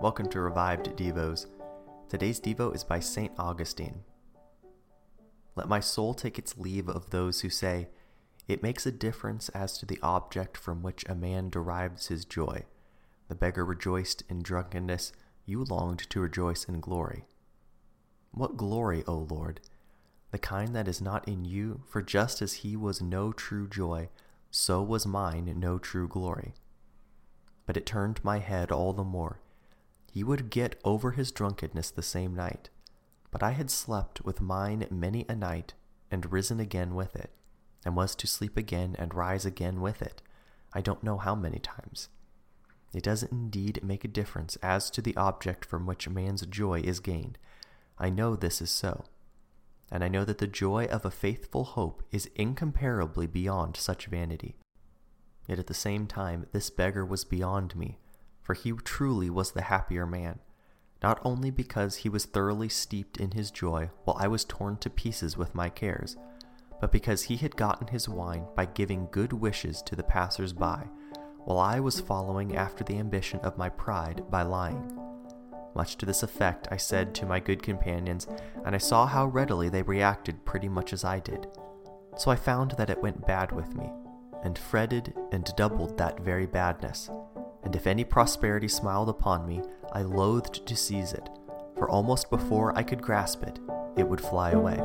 Welcome to Revived Devos. Today's Devo is by St. Augustine. Let my soul take its leave of those who say, it makes a difference as to the object from which a man derives his joy. The beggar rejoiced in drunkenness, you longed to rejoice in glory. What glory, O Lord! The kind that is not in you, for just as he was no true joy, so was mine no true glory. But it turned my head all the more. He would get over his drunkenness the same night, but I had slept with mine many a night, and risen again with it, and was to sleep again and rise again with it, I don't know how many times. It does indeed make a difference as to the object from which man's joy is gained. I know this is so, and I know that the joy of a faithful hope is incomparably beyond such vanity. Yet at the same time this beggar was beyond me, for he truly was the happier man, not only because he was thoroughly steeped in his joy while I was torn to pieces with my cares, but because he had gotten his wine by giving good wishes to the passers-by, while I was following after the ambition of my pride by lying. Much to this effect I said to my good companions, and I saw how readily they reacted pretty much as I did. So I found that it went bad with me, and fretted and doubled that very badness. And if any prosperity smiled upon me, I loathed to seize it, for almost before I could grasp it, it would fly away.